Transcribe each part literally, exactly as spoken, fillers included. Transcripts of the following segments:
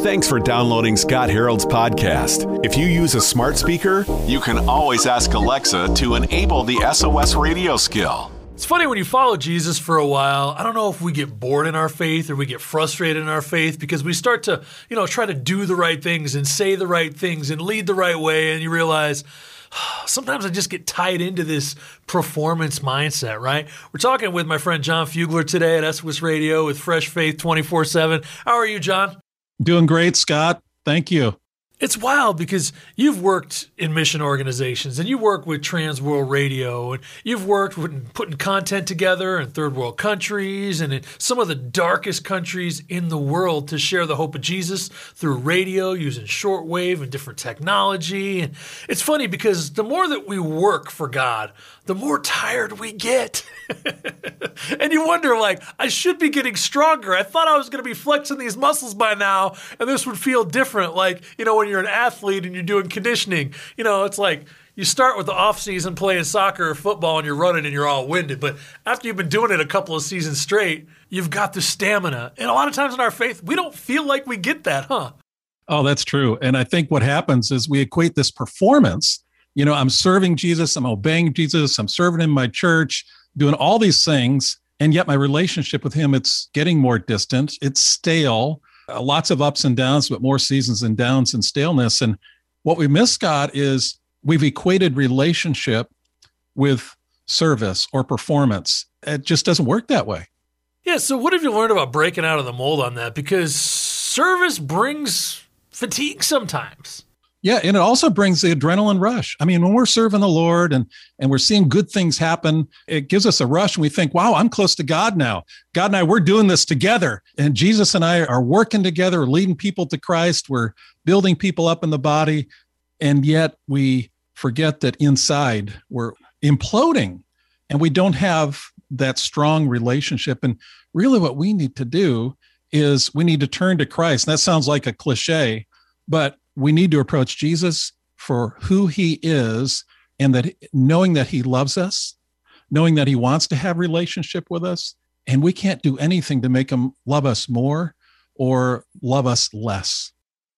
Thanks for downloading Scott Harold's podcast. If you use a smart speaker, you can always ask Alexa to enable the S O S radio skill. It's funny, when you follow Jesus for a while, I don't know if we get bored in our faith or we get frustrated in our faith because we start to, you know, try to do the right things and say the right things and lead the right way, and you realize, sometimes I just get tied into this performance mindset, right? We're talking with my friend John Fugler today at S W S Radio with Fresh Faith twenty-four seven. How are you, John? Doing great, Scott. Thank you. It's wild because you've worked in mission organizations and you work with Trans World Radio and you've worked with putting content together in third world countries and in some of the darkest countries in the world to share the hope of Jesus through radio, using shortwave and different technology. And it's funny because the more that we work for God, the more tired we get. And you wonder, like, I should be getting stronger. I thought I was going to be flexing these muscles by now and this would feel different. Like, you know, when you're an athlete and you're doing conditioning, you know, it's like you start with the off season playing soccer or football and you're running and you're all winded. But after you've been doing it a couple of seasons straight, you've got the stamina. And a lot of times in our faith, we don't feel like we get that, huh? Oh, that's true. And I think what happens is we equate this performance. You know, I'm serving Jesus, I'm obeying Jesus, I'm serving in my church, doing all these things, and yet my relationship with him, it's getting more distant, it's stale, uh, lots of ups and downs, but more seasons and downs and staleness. And what we miss, Scott, is we've equated relationship with service or performance. It just doesn't work that way. Yeah, so what have you learned about breaking out of the mold on that? Because service brings fatigue sometimes. Yeah, and it also brings the adrenaline rush. I mean, when we're serving the Lord and, and we're seeing good things happen, it gives us a rush and we think, wow, I'm close to God now. God and I, we're doing this together. And Jesus and I are working together, leading people to Christ. We're building people up in the body. And yet we forget that inside we're imploding and we don't have that strong relationship. And really what we need to do is we need to turn to Christ. And that sounds like a cliche, but we need to approach Jesus for who he is, and that knowing that he loves us, knowing that he wants to have relationship with us, and we can't do anything to make him love us more or love us less.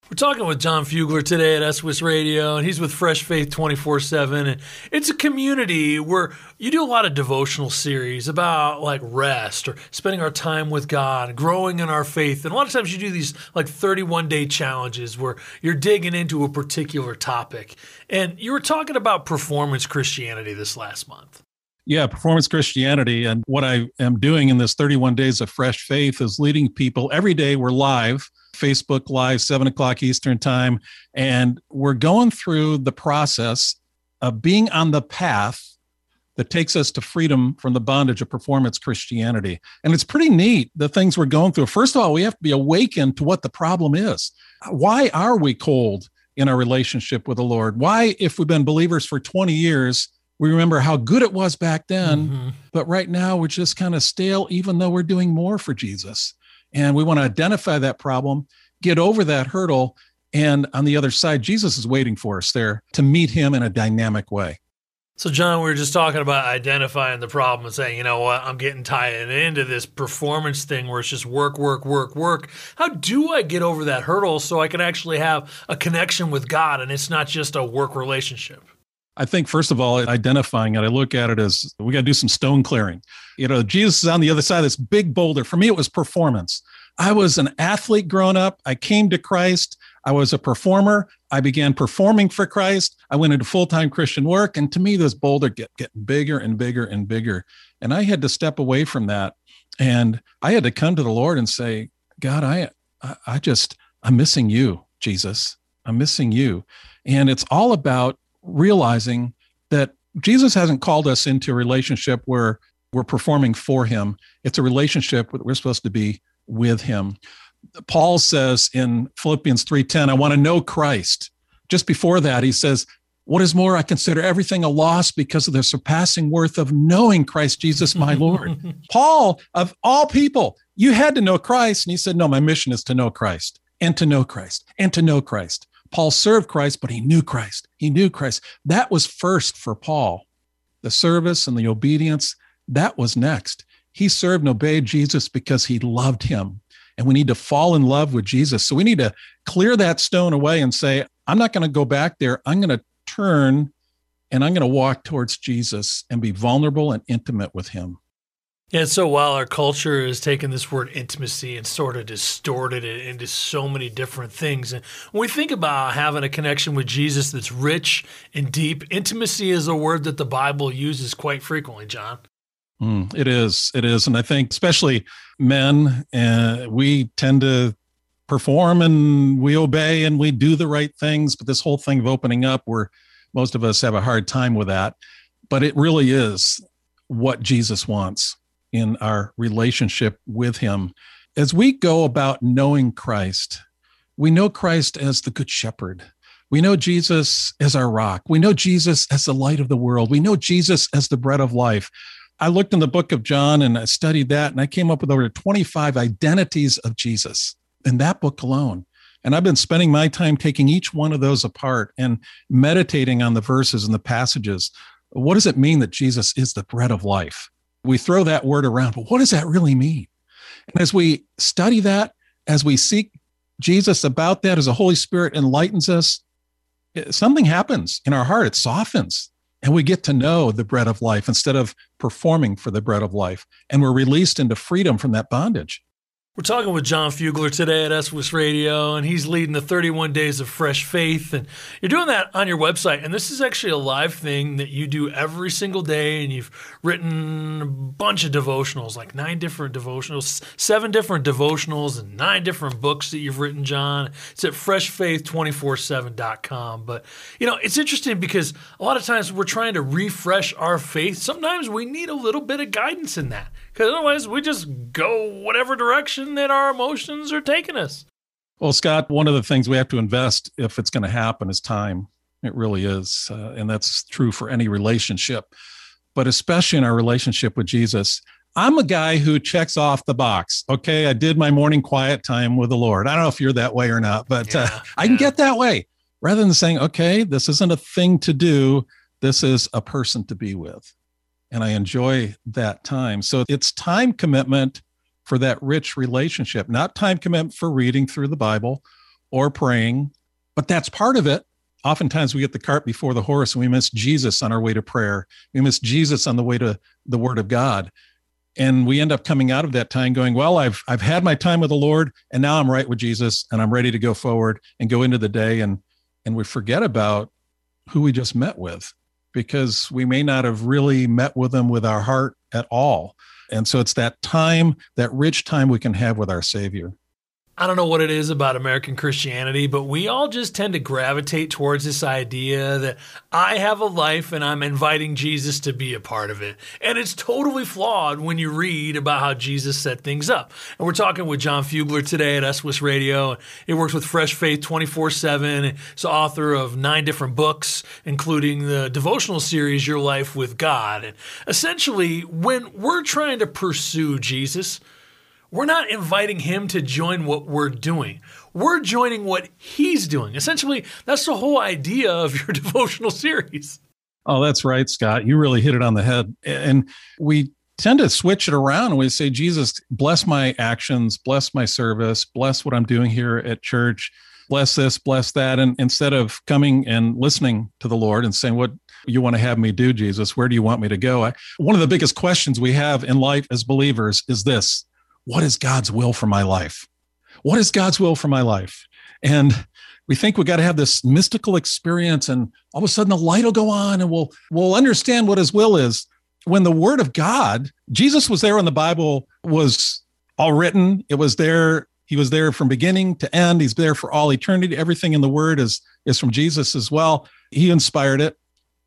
We're talking with John Fugler today at S W S Radio, and he's with Fresh Faith twenty-four seven. And it's a community where you do a lot of devotional series about like rest or spending our time with God, growing in our faith. And a lot of times you do these like thirty-one day challenges where you're digging into a particular topic. And you were talking about performance Christianity this last month. Yeah, performance Christianity. And what I am doing in this thirty-one days of Fresh Faith is leading people. Every day we're live, Facebook Live, seven o'clock Eastern time. And we're going through the process of being on the path that takes us to freedom from the bondage of performance Christianity. And it's pretty neat, the things we're going through. First of all, we have to be awakened to what the problem is. Why are we cold in our relationship with the Lord? Why, if we've been believers for twenty years, we remember how good it was back then, mm-hmm. but right now we're just kind of stale, even though we're doing more for Jesus. And we want to identify that problem, get over that hurdle, and on the other side, Jesus is waiting for us there to meet him in a dynamic way. So, John, we were just talking about identifying the problem and saying, you know what, I'm getting tied into this performance thing where it's just work, work, work, work. How do I get over that hurdle so I can actually have a connection with God and it's not just a work relationship? I think, first of all, identifying it, I look at it as we got to do some stone clearing. You know, Jesus is on the other side of this big boulder. For me, it was performance. I was an athlete growing up. I came to Christ. I was a performer. I began performing for Christ. I went into full-time Christian work. And to me, this boulder get getting bigger and bigger and bigger. And I had to step away from that. And I had to come to the Lord and say, God, I, I just, I'm missing you, Jesus. I'm missing you. And it's all about realizing that Jesus hasn't called us into a relationship where we're performing for him. It's a relationship that we're supposed to be with him. Paul says in Philippians three ten, I want to know Christ. Just before that, he says, what is more, I consider everything a loss because of the surpassing worth of knowing Christ Jesus, my Lord. Paul, of all people, you had to know Christ. And he said, no, my mission is to know Christ and to know Christ and to know Christ. Paul served Christ, but he knew Christ. He knew Christ. That was first for Paul. The service and the obedience, that was next. He served and obeyed Jesus because he loved him. and we need to fall in love with Jesus. So we need to clear that stone away and say, I'm not going to go back there. I'm going to turn and I'm going to walk towards Jesus and be vulnerable and intimate with him. And so while our culture has taken this word intimacy and sort of distorted it into so many different things, and when we think about having a connection with Jesus that's rich and deep, intimacy is a word that the Bible uses quite frequently, John. Mm, it is. It is. And I think especially men, uh, we tend to perform and we obey and we do the right things. But this whole thing of opening up, where most of us have a hard time with that, but it really is what Jesus wants in our relationship with him. As we go about knowing Christ, we know Christ as the Good Shepherd. We know Jesus as our rock. We know Jesus as the light of the world. We know Jesus as the bread of life. I looked in the book of John and I studied that, and I came up with over twenty-five identities of Jesus in that book alone. And I've been spending my time taking each one of those apart and meditating on the verses and the passages. What does it mean that Jesus is the bread of life? We throw that word around, but what does that really mean? And as we study that, as we seek Jesus about that, as the Holy Spirit enlightens us, something happens in our heart. It softens, and we get to know the bread of life instead of performing for the bread of life. And we're released into freedom from that bondage. We're talking with John Fugler today at S W S Radio, and he's leading the thirty-one Days of Fresh Faith. And you're doing that on your website, and this is actually a live thing that you do every single day, and you've written a bunch of devotionals, like nine different devotionals, seven different devotionals, and nine different books that you've written, John. It's at fresh faith two four seven dot com. But, you know, it's interesting because a lot of times we're trying to refresh our faith. Sometimes we need a little bit of guidance in that, because otherwise we just go whatever direction that our emotions are taking us. Well, Scott, one of the things we have to invest if it's going to happen is time. It really is. Uh, and that's true for any relationship, but especially in our relationship with Jesus. I'm a guy who checks off the box. Okay, I did my morning quiet time with the Lord. I don't know if you're that way or not, but yeah, uh, I yeah. can get that way rather than saying, okay, this isn't a thing to do. This is a person to be with. And I enjoy that time. So it's time commitment for that rich relationship, not time commitment for reading through the Bible or praying, but that's part of it. Oftentimes we get the cart before the horse and we miss Jesus on our way to prayer. We miss Jesus on the way to the Word of God. And we end up coming out of that time going, well, I've I've had my time with the Lord, and now I'm right with Jesus, and I'm ready to go forward and go into the day. And, and we forget about who we just met with, because we may not have really met with them with our heart at all. And so it's that time, that rich time we can have with our Savior. I don't know what it is about American Christianity, but we all just tend to gravitate towards this idea that I have a life and I'm inviting Jesus to be a part of it. And it's totally flawed when you read about how Jesus set things up. And we're talking with John Fugler today at S W S Radio. He works with Fresh Faith twenty-four seven. He's the author of nine different books, including the devotional series, Your Life with God. And essentially, when we're trying to pursue Jesus, we're not inviting him to join what we're doing. We're joining what he's doing. Essentially, that's the whole idea of your devotional series. Oh, that's right, Scott. You really hit it on the head. And we tend to switch it around and we say, Jesus, bless my actions, bless my service, bless what I'm doing here at church, bless this, bless that. And instead of coming and listening to the Lord and saying, what you want to have me do, Jesus, where do you want me to go? I, one of the biggest questions we have in life as believers is this. What is God's will for my life? What is God's will for my life? And we think we got to have this mystical experience, and all of a sudden the light will go on and we'll, we'll understand what his will is. When the word of God, Jesus was there when the Bible was all written. It was there. He was there from beginning to end. He's there for all eternity. Everything in the word is, is from Jesus as well. He inspired it.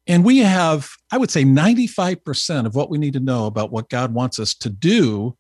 And we have, I would say, ninety-five percent of what we need to know about what God wants us to do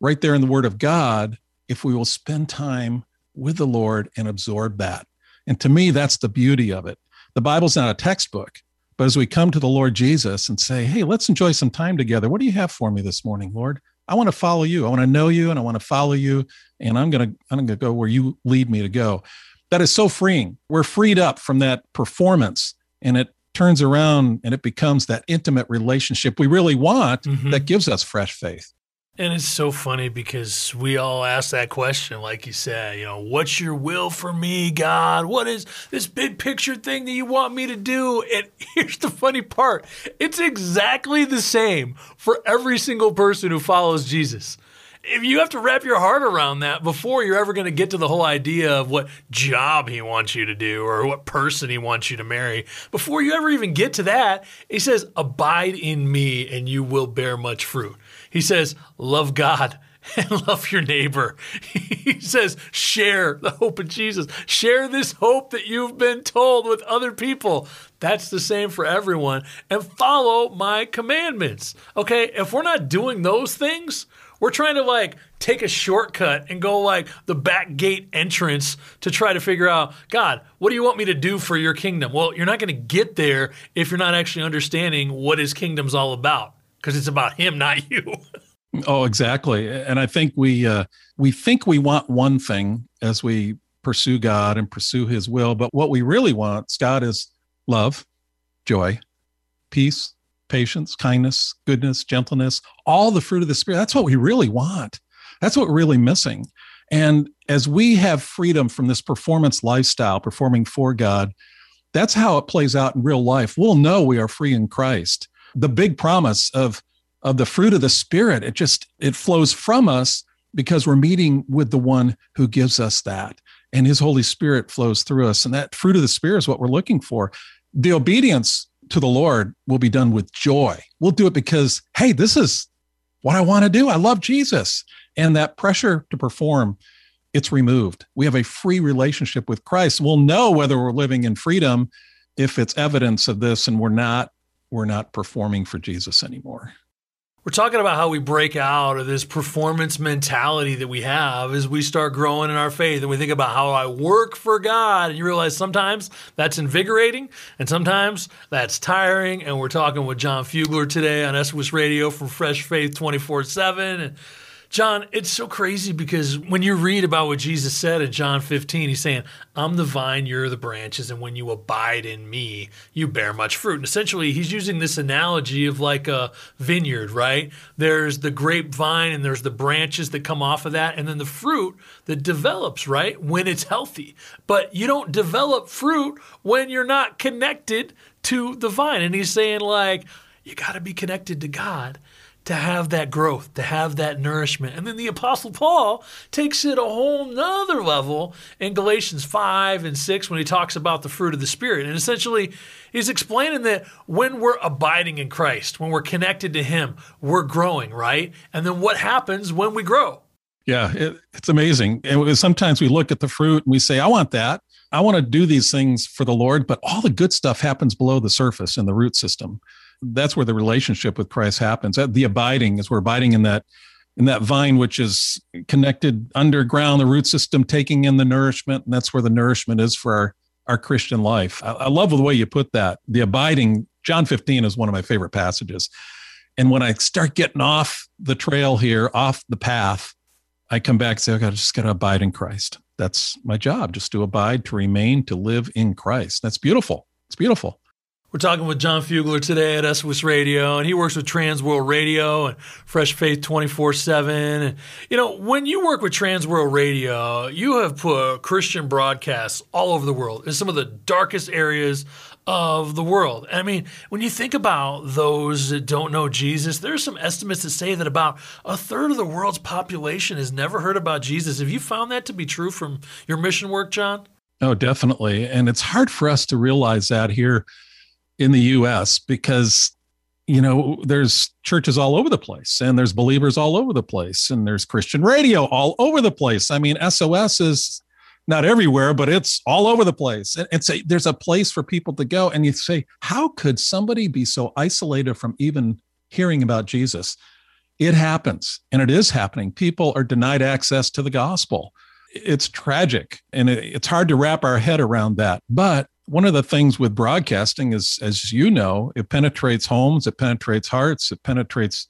right there in the Word of God, if we will spend time with the Lord and absorb that. And to me, that's the beauty of it. The Bible's not a textbook, but as we come to the Lord Jesus and say, hey, let's enjoy some time together. What do you have for me this morning, Lord? I want to follow you. I want to know you, and I want to follow you, and I'm going to I'm going to go where you lead me to go. That is so freeing. We're freed up from that performance, and it turns around, and it becomes that intimate relationship we really want, mm-hmm. that gives us fresh faith. And it's so funny because we all ask that question, like you said, you know, what's your will for me, God? What is this big picture thing that you want me to do? And here's the funny part. It's exactly the same for every single person who follows Jesus. If you have to wrap your heart around that before you're ever going to get to the whole idea of what job he wants you to do or what person he wants you to marry, before you ever even get to that, he says, abide in me and you will bear much fruit. He says, love God and love your neighbor. He says, share the hope of Jesus. Share this hope that you've been told with other people. That's the same for everyone. And follow my commandments. Okay, if we're not doing those things, we're trying to like take a shortcut and go like the back gate entrance to try to figure out, God, what do you want me to do for your kingdom? Well, you're not going to get there if you're not actually understanding what his kingdom's all about, because it's about him, not you. Oh, exactly. And I think we uh, we think we want one thing as we pursue God and pursue his will. But what we really want, Scott, is love, joy, peace, patience, kindness, goodness, gentleness, all the fruit of the Spirit. That's what we really want. That's what we're really missing. And as we have freedom from this performance lifestyle, performing for God, that's how it plays out in real life. We'll know we are free in Christ. The big promise of, of the fruit of the Spirit, it just, it flows from us because we're meeting with the one who gives us that. And his Holy Spirit flows through us. And that fruit of the Spirit is what we're looking for. The obedience to the Lord will be done with joy. We'll do it because, hey, this is what I want to do. I love Jesus. And that pressure to perform, it's removed. We have a free relationship with Christ. We'll know whether we're living in freedom if it's evidence of this and we're not, we're not performing for Jesus anymore. We're talking about how we break out of this performance mentality that we have as we start growing in our faith, and we think about how I work for God, and you realize sometimes that's invigorating and sometimes that's tiring. And we're talking with John Fugler today on S W S Radio from Fresh Faith twenty-four seven. And John, it's so crazy because when you read about what Jesus said in John fifteen, he's saying, I'm the vine, you're the branches, and when you abide in me, you bear much fruit. And essentially, he's using this analogy of like a vineyard, right? There's the grapevine and there's the branches that come off of that, and then the fruit that develops, right, when it's healthy. But you don't develop fruit when you're not connected to the vine. And he's saying like, you got to be connected to God to have that growth, to have that nourishment. And then the Apostle Paul takes it a whole nother level in Galatians five and six when he talks about the fruit of the Spirit. And essentially, he's explaining that when we're abiding in Christ, when we're connected to him, we're growing, right? And then what happens when we grow? Yeah, it, it's amazing. And sometimes we look at the fruit and we say, I want that. I want to do these things for the Lord, but all the good stuff happens below the surface in the root system. That's where the relationship with Christ happens. The abiding is we're abiding in that, in that vine, which is connected underground, the root system taking in the nourishment. And that's where the nourishment is for our, our Christian life. I, I love the way you put that. The abiding, John fifteen is one of my favorite passages. And when I start getting off the trail here, off the path, I come back and say, okay, I just got to abide in Christ. That's my job, just to abide, to remain, to live in Christ. That's beautiful. It's beautiful. We're talking with John Fugler today at S W S Radio, and he works with Trans World Radio and Fresh Faith twenty-four seven. And, you know, when you work with Trans World Radio, you have put Christian broadcasts all over the world in some of the darkest areas of the world. I mean, when you think about those that don't know Jesus, there's some estimates that say that about a third of the world's population has never heard about Jesus. Have you found that to be true from your mission work, John? Oh, definitely. And it's hard for us to realize that here in the U S because, you know, there's churches all over the place and there's believers all over the place and there's Christian radio all over the place. I mean, S O S is not everywhere, but it's all over the place. It's a, there's a place for people to go. And you say, how could somebody be so isolated from even hearing about Jesus? It happens, and it is happening. People are denied access to the gospel. It's tragic, and it, it's hard to wrap our head around that. But one of the things with broadcasting is, as you know, it penetrates homes, it penetrates hearts, it penetrates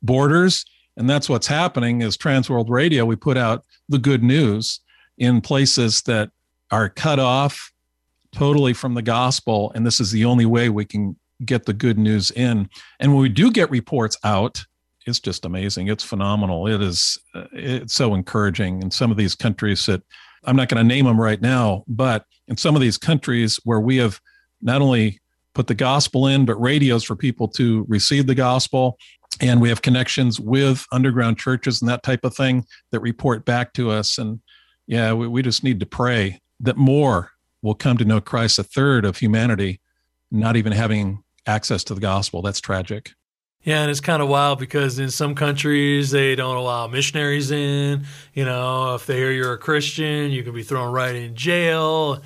borders. And that's what's happening is Trans World Radio, we put out the good news in places that are cut off totally from the gospel. And this is the only way we can get the good news in. And when we do get reports out, it's just amazing. It's phenomenal. It is, uh, it's so encouraging. And some of these countries that I'm not going to name them right now, but in some of these countries where we have not only put the gospel in, but radios for people to receive the gospel. And we have connections with underground churches and that type of thing that report back to us. And yeah, we, we just need to pray that more will come to know Christ, a third of humanity, not even having access to the gospel. That's tragic. Yeah, and it's kind of wild because in some countries, they don't allow missionaries in. You know, if they hear you're a Christian, you can be thrown right in jail.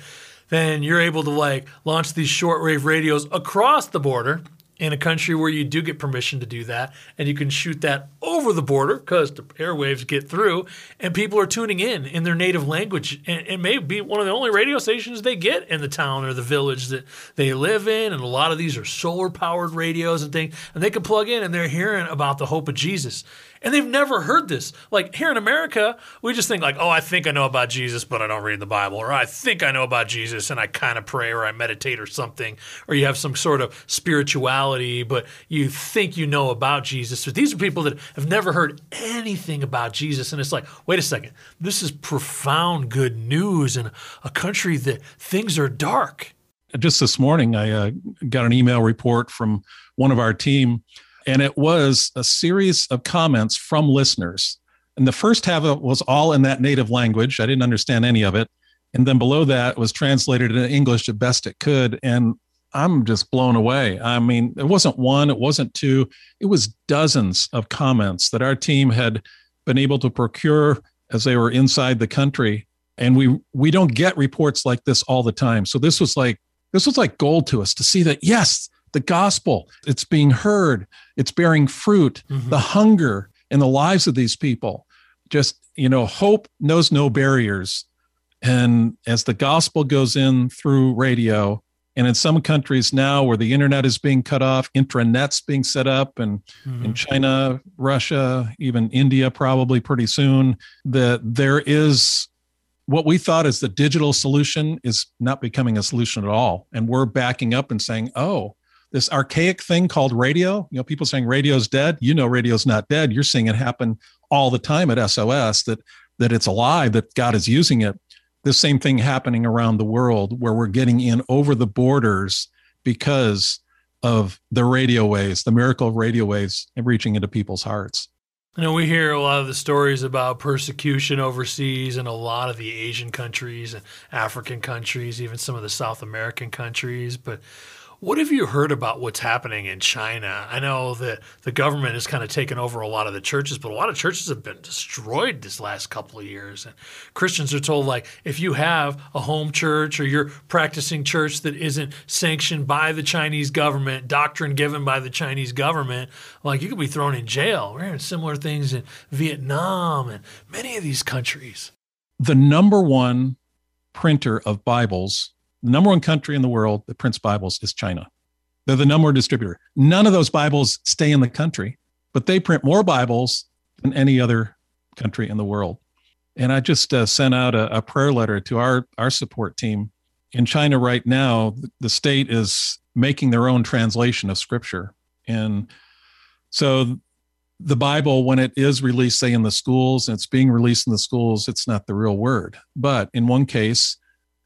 Then you're able to like launch these shortwave radios across the border in a country where you do get permission to do that, and you can shoot that over the border because the airwaves get through, and people are tuning in in their native language. And it may be one of the only radio stations they get in the town or the village that they live in, and a lot of these are solar-powered radios and things, and they can plug in, and they're hearing about the hope of Jesus. And they've never heard this. Like here in America, we just think like, oh, I think I know about Jesus, but I don't read the Bible. Or I think I know about Jesus and I kind of pray or I meditate or something. Or you have some sort of spirituality, but you think you know about Jesus. So these are people that have never heard anything about Jesus. And it's like, wait a second, this is profound good news in a country that things are dark. Just this morning, I uh, got an email report from one of our team. And it was a series of comments from listeners. And the first half of it was all in that native language. I didn't understand any of it. And then below that it was translated into English the best it could. And I'm just blown away. I mean, it wasn't one, it wasn't two. It was dozens of comments that our team had been able to procure as they were inside the country. And we we don't get reports like this all the time. So this was like this was like gold to us to see that, yes, the gospel, it's being heard, it's bearing fruit, mm-hmm. the hunger in the lives of these people. Just, you know, hope knows no barriers. And as the gospel goes in through radio, and in some countries now where the internet is being cut off, intranets being set up, and mm-hmm. in China, Russia, even India probably pretty soon, that there is what we thought is the digital solution is not becoming a solution at all. And we're backing up and saying, oh, this archaic thing called radio, you know, people saying radio's dead. You know, radio's not dead. You're seeing it happen all the time at S O S, that that it's alive, that God is using it. The same thing happening around the world where we're getting in over the borders because of the radio waves, the miracle of radio waves and reaching into people's hearts. You know, we hear a lot of the stories about persecution overseas in a lot of the Asian countries and African countries, even some of the South American countries, but what have you heard about what's happening in China? I know that the government has kind of taken over a lot of the churches, but a lot of churches have been destroyed this last couple of years. And Christians are told, like, if you have a home church or you're practicing church that isn't sanctioned by the Chinese government, doctrine given by the Chinese government, like, you could be thrown in jail. We're hearing similar things in Vietnam and many of these countries. The number one printer of Bibles, the number one country in the world that prints Bibles, is China. They're the number one distributor. None of those Bibles stay in the country, but they print more Bibles than any other country in the world. And I just uh, sent out a, a prayer letter to our, our support team. In China right now, the state is making their own translation of Scripture. And so the Bible, when it is released, say, in the schools, and it's being released in the schools, it's not the real word. But in one case,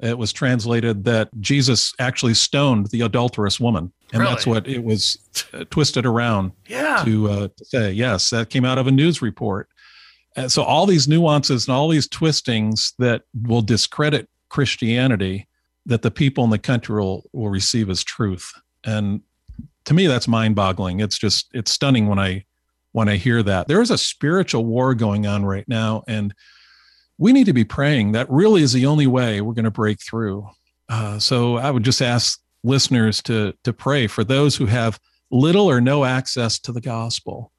it was translated that Jesus actually stoned the adulterous woman. And really? That's what it was t- twisted around yeah. to, uh, to say. Yes, that came out of a news report. And so all these nuances and all these twistings that will discredit Christianity, that the people in the country will, will receive as truth. And to me, that's mind-boggling. It's just, it's stunning when I when I hear that. There is a spiritual war going on right now, and we need to be praying. That really is the only way we're going to break through. Uh, so I would just ask listeners to, to pray for those who have little or no access to the gospel,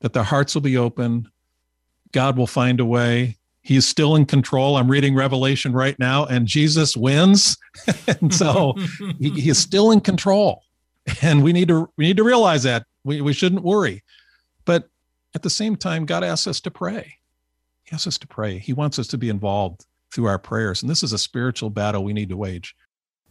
that their hearts will be open. God will find a way. He is still in control. I'm reading Revelation right now, and Jesus wins. And so he, he is still in control. And we need to, we need to realize that. We, we shouldn't worry. But at the same time, God asks us to pray. He asks us to pray. He wants us to be involved through our prayers. And this is a spiritual battle we need to wage.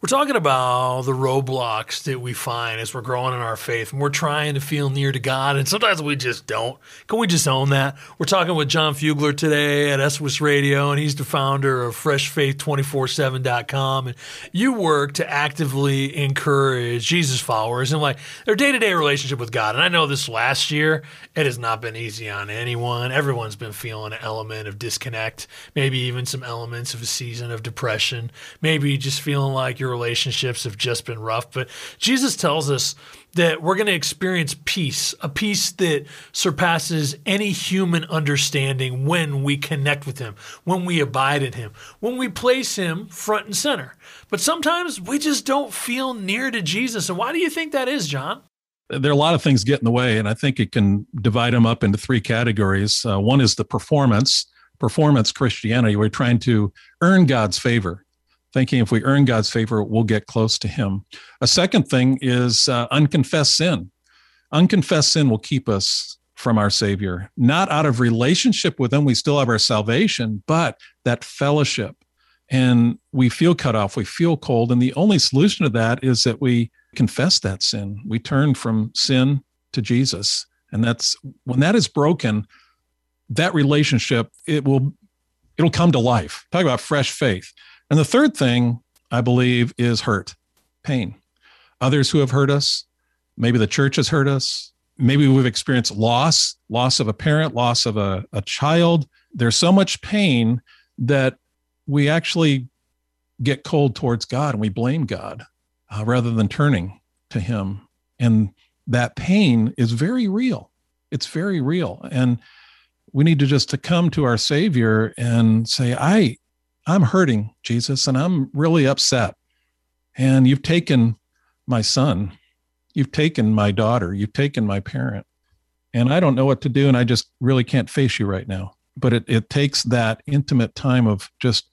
We're talking about the roadblocks that we find as we're growing in our faith and we're trying to feel near to God, and sometimes we just don't. Can we just own that? We're talking with John Fugler today at S W S Radio, and he's the founder of fresh faith two four seven dot com. And you work to actively encourage Jesus followers in like their day-to-day relationship with God. And I know this last year, it has not been easy on anyone. Everyone's been feeling an element of disconnect, maybe even some elements of a season of depression, maybe just feeling like you're relationships have just been rough, but Jesus tells us that we're going to experience peace, a peace that surpasses any human understanding when we connect with him, when we abide in him, when we place him front and center. But sometimes we just don't feel near to Jesus. And why do you think that is, John? There are a lot of things get in the way, and I think it can divide them up into three categories. Uh, one is the performance, performance Christianity. We're trying to earn God's favor, thinking if we earn God's favor, we'll get close to him. A second thing is uh, unconfessed sin. Unconfessed sin will keep us from our Savior. Not out of relationship with him, we still have our salvation, but that fellowship. And we feel cut off, we feel cold, and the only solution to that is that we confess that sin. We turn from sin to Jesus. And that's when that is broken, that relationship, it will it'll come to life. Talk about fresh faith. And the third thing, I believe, is hurt, pain. Others who have hurt us, maybe the church has hurt us, maybe we've experienced loss, loss of a parent, loss of a, a child. There's so much pain that we actually get cold towards God and we blame God uh, rather than turning to him. And that pain is very real. It's very real. And we need to just to come to our Savior and say, I I'm hurting, Jesus, and I'm really upset. And you've taken my son. You've taken my daughter. You've taken my parent. And I don't know what to do, and I just really can't face you right now. But it, it takes that intimate time of just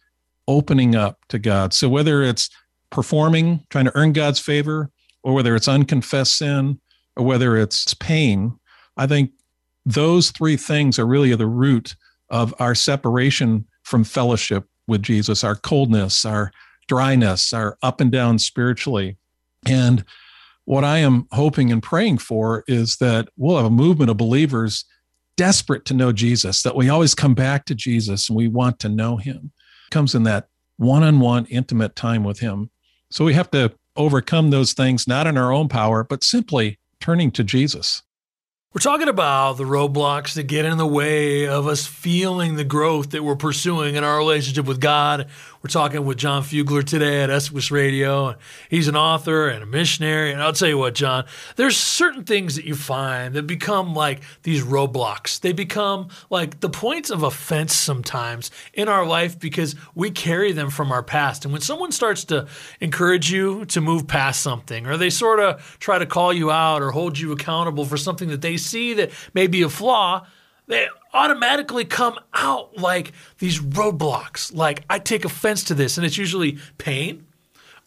opening up to God. So whether it's performing, trying to earn God's favor, or whether it's unconfessed sin, or whether it's pain, I think those three things are really at the root of our separation from fellowship with Jesus, our coldness, our dryness, our up and down spiritually. And what I am hoping and praying for is that we'll have a movement of believers desperate to know Jesus, that we always come back to Jesus and we want to know him. It comes in that one-on-one intimate time with him. So we have to overcome those things, not in our own power, but simply turning to Jesus. We're talking about the roadblocks that get in the way of us feeling the growth that we're pursuing in our relationship with God. We're talking with John Fugler today at S W S Radio. He's an author and a missionary. And I'll tell you what, John, there's certain things that you find that become like these roadblocks. They become like the points of offense sometimes in our life because we carry them from our past. And when someone starts to encourage you to move past something, or they sort of try to call you out or hold you accountable for something that they see that may be a flaw, they automatically come out like these roadblocks. Like, I take offense to this, and it's usually pain,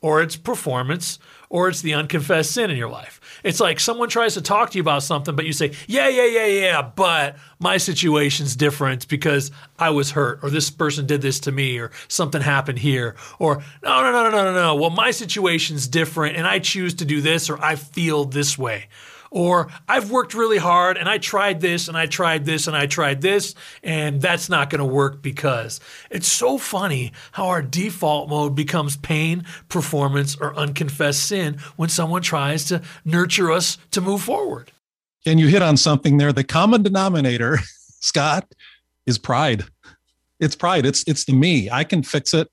or it's performance, or it's the unconfessed sin in your life. It's like someone tries to talk to you about something, but you say, yeah, yeah, yeah, yeah, but my situation's different because I was hurt, or this person did this to me, or something happened here, or no, no, no, no, no, no, well, my situation's different, and I choose to do this, or I feel this way. Or I've worked really hard and I tried this and I tried this and I tried this and that's not going to work because. It's so funny how our default mode becomes pain, performance, or unconfessed sin when someone tries to nurture us to move forward. And you hit on something there. The common denominator, Scott, is pride. It's pride. It's it's the me. I can fix it.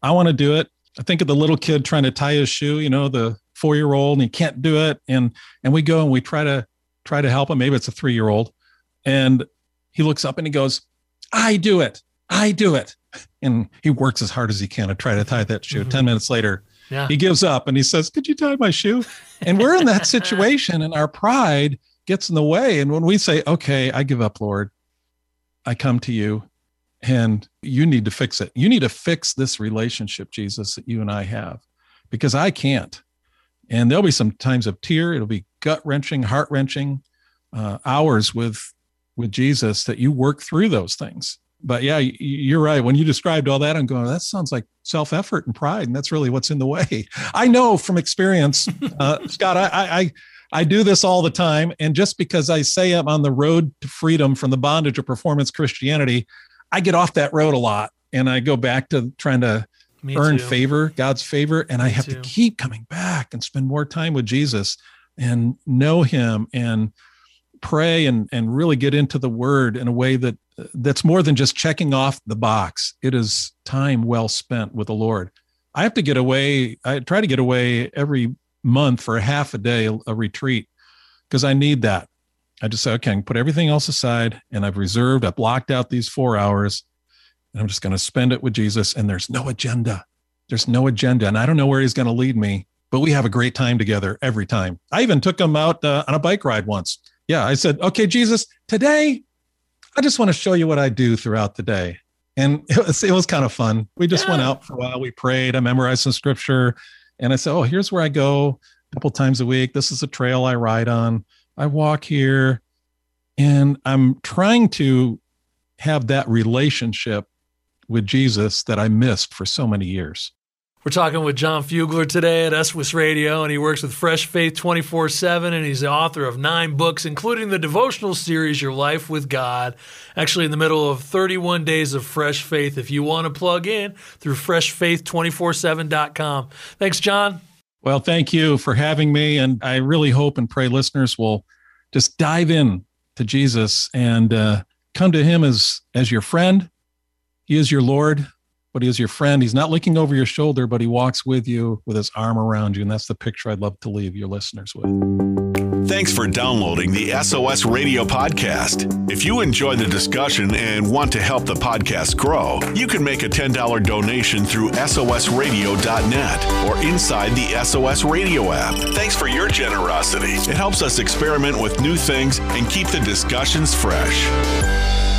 I want to do it. I think of the little kid trying to tie his shoe, you know, the four-year-old, and he can't do it. And, and we go and we try to try to help him. Maybe it's a three-year-old. And he looks up and he goes, I do it. I do it. And he works as hard as he can to try to tie that shoe. Mm-hmm. ten minutes later, yeah. He gives up and he says, could you tie my shoe? And we're in that situation and our pride gets in the way. And when we say, okay, I give up, Lord, I come to you and you need to fix it. You need to fix this relationship, Jesus, that you and I have, because I can't. And there'll be some times of tear. It'll be gut-wrenching, heart-wrenching uh, hours with with Jesus that you work through those things. But yeah, you're right. When you described all that, I'm going, that sounds like self-effort and pride. And that's really what's in the way. I know from experience, uh, Scott, I, I, I do this all the time. And just because I say I'm on the road to freedom from the bondage of performance Christianity, I get off that road a lot. And I go back to trying to Me earn too. favor, God's favor. And Me I have too. to keep coming back and spend more time with Jesus and know him and pray and, and really get into the word in a way that that's more than just checking off the box. It is time well spent with the Lord. I have to get away. I try to get away every month for a half a day, a retreat, because I need that. I just say, okay, I can put everything else aside, and I've reserved, I've blocked out these four hours and I'm just going to spend it with Jesus. And there's no agenda. There's no agenda. And I don't know where he's going to lead me, but we have a great time together every time. I even took him out uh, on a bike ride once. Yeah. I said, okay, Jesus, today, I just want to show you what I do throughout the day. And it was, it was kind of fun. We just yeah. went out for a while. We prayed. I memorized some scripture. And I said, oh, here's where I go a couple times a week. This is a trail I ride on. I walk here. And I'm trying to have that relationship with Jesus that I missed for so many years. We're talking with John Fugler today at S W S Radio, and he works with Fresh Faith twenty-four seven, and he's the author of nine books, including the devotional series, Your Life with God, actually in the middle of thirty-one Days of Fresh Faith, if you want to plug in through fresh faith two forty-seven dot com. Thanks, John. Well, thank you for having me, and I really hope and pray listeners will just dive in to Jesus and uh, come to him as, as your friend. He is your Lord, but he is your friend. He's not looking over your shoulder, but he walks with you with his arm around you. And that's the picture I'd love to leave your listeners with. Thanks for downloading the S O S Radio podcast. If you enjoy the discussion and want to help the podcast grow, you can make a ten dollars donation through S O S radio dot net or inside the S O S Radio app. Thanks for your generosity. It helps us experiment with new things and keep the discussions fresh.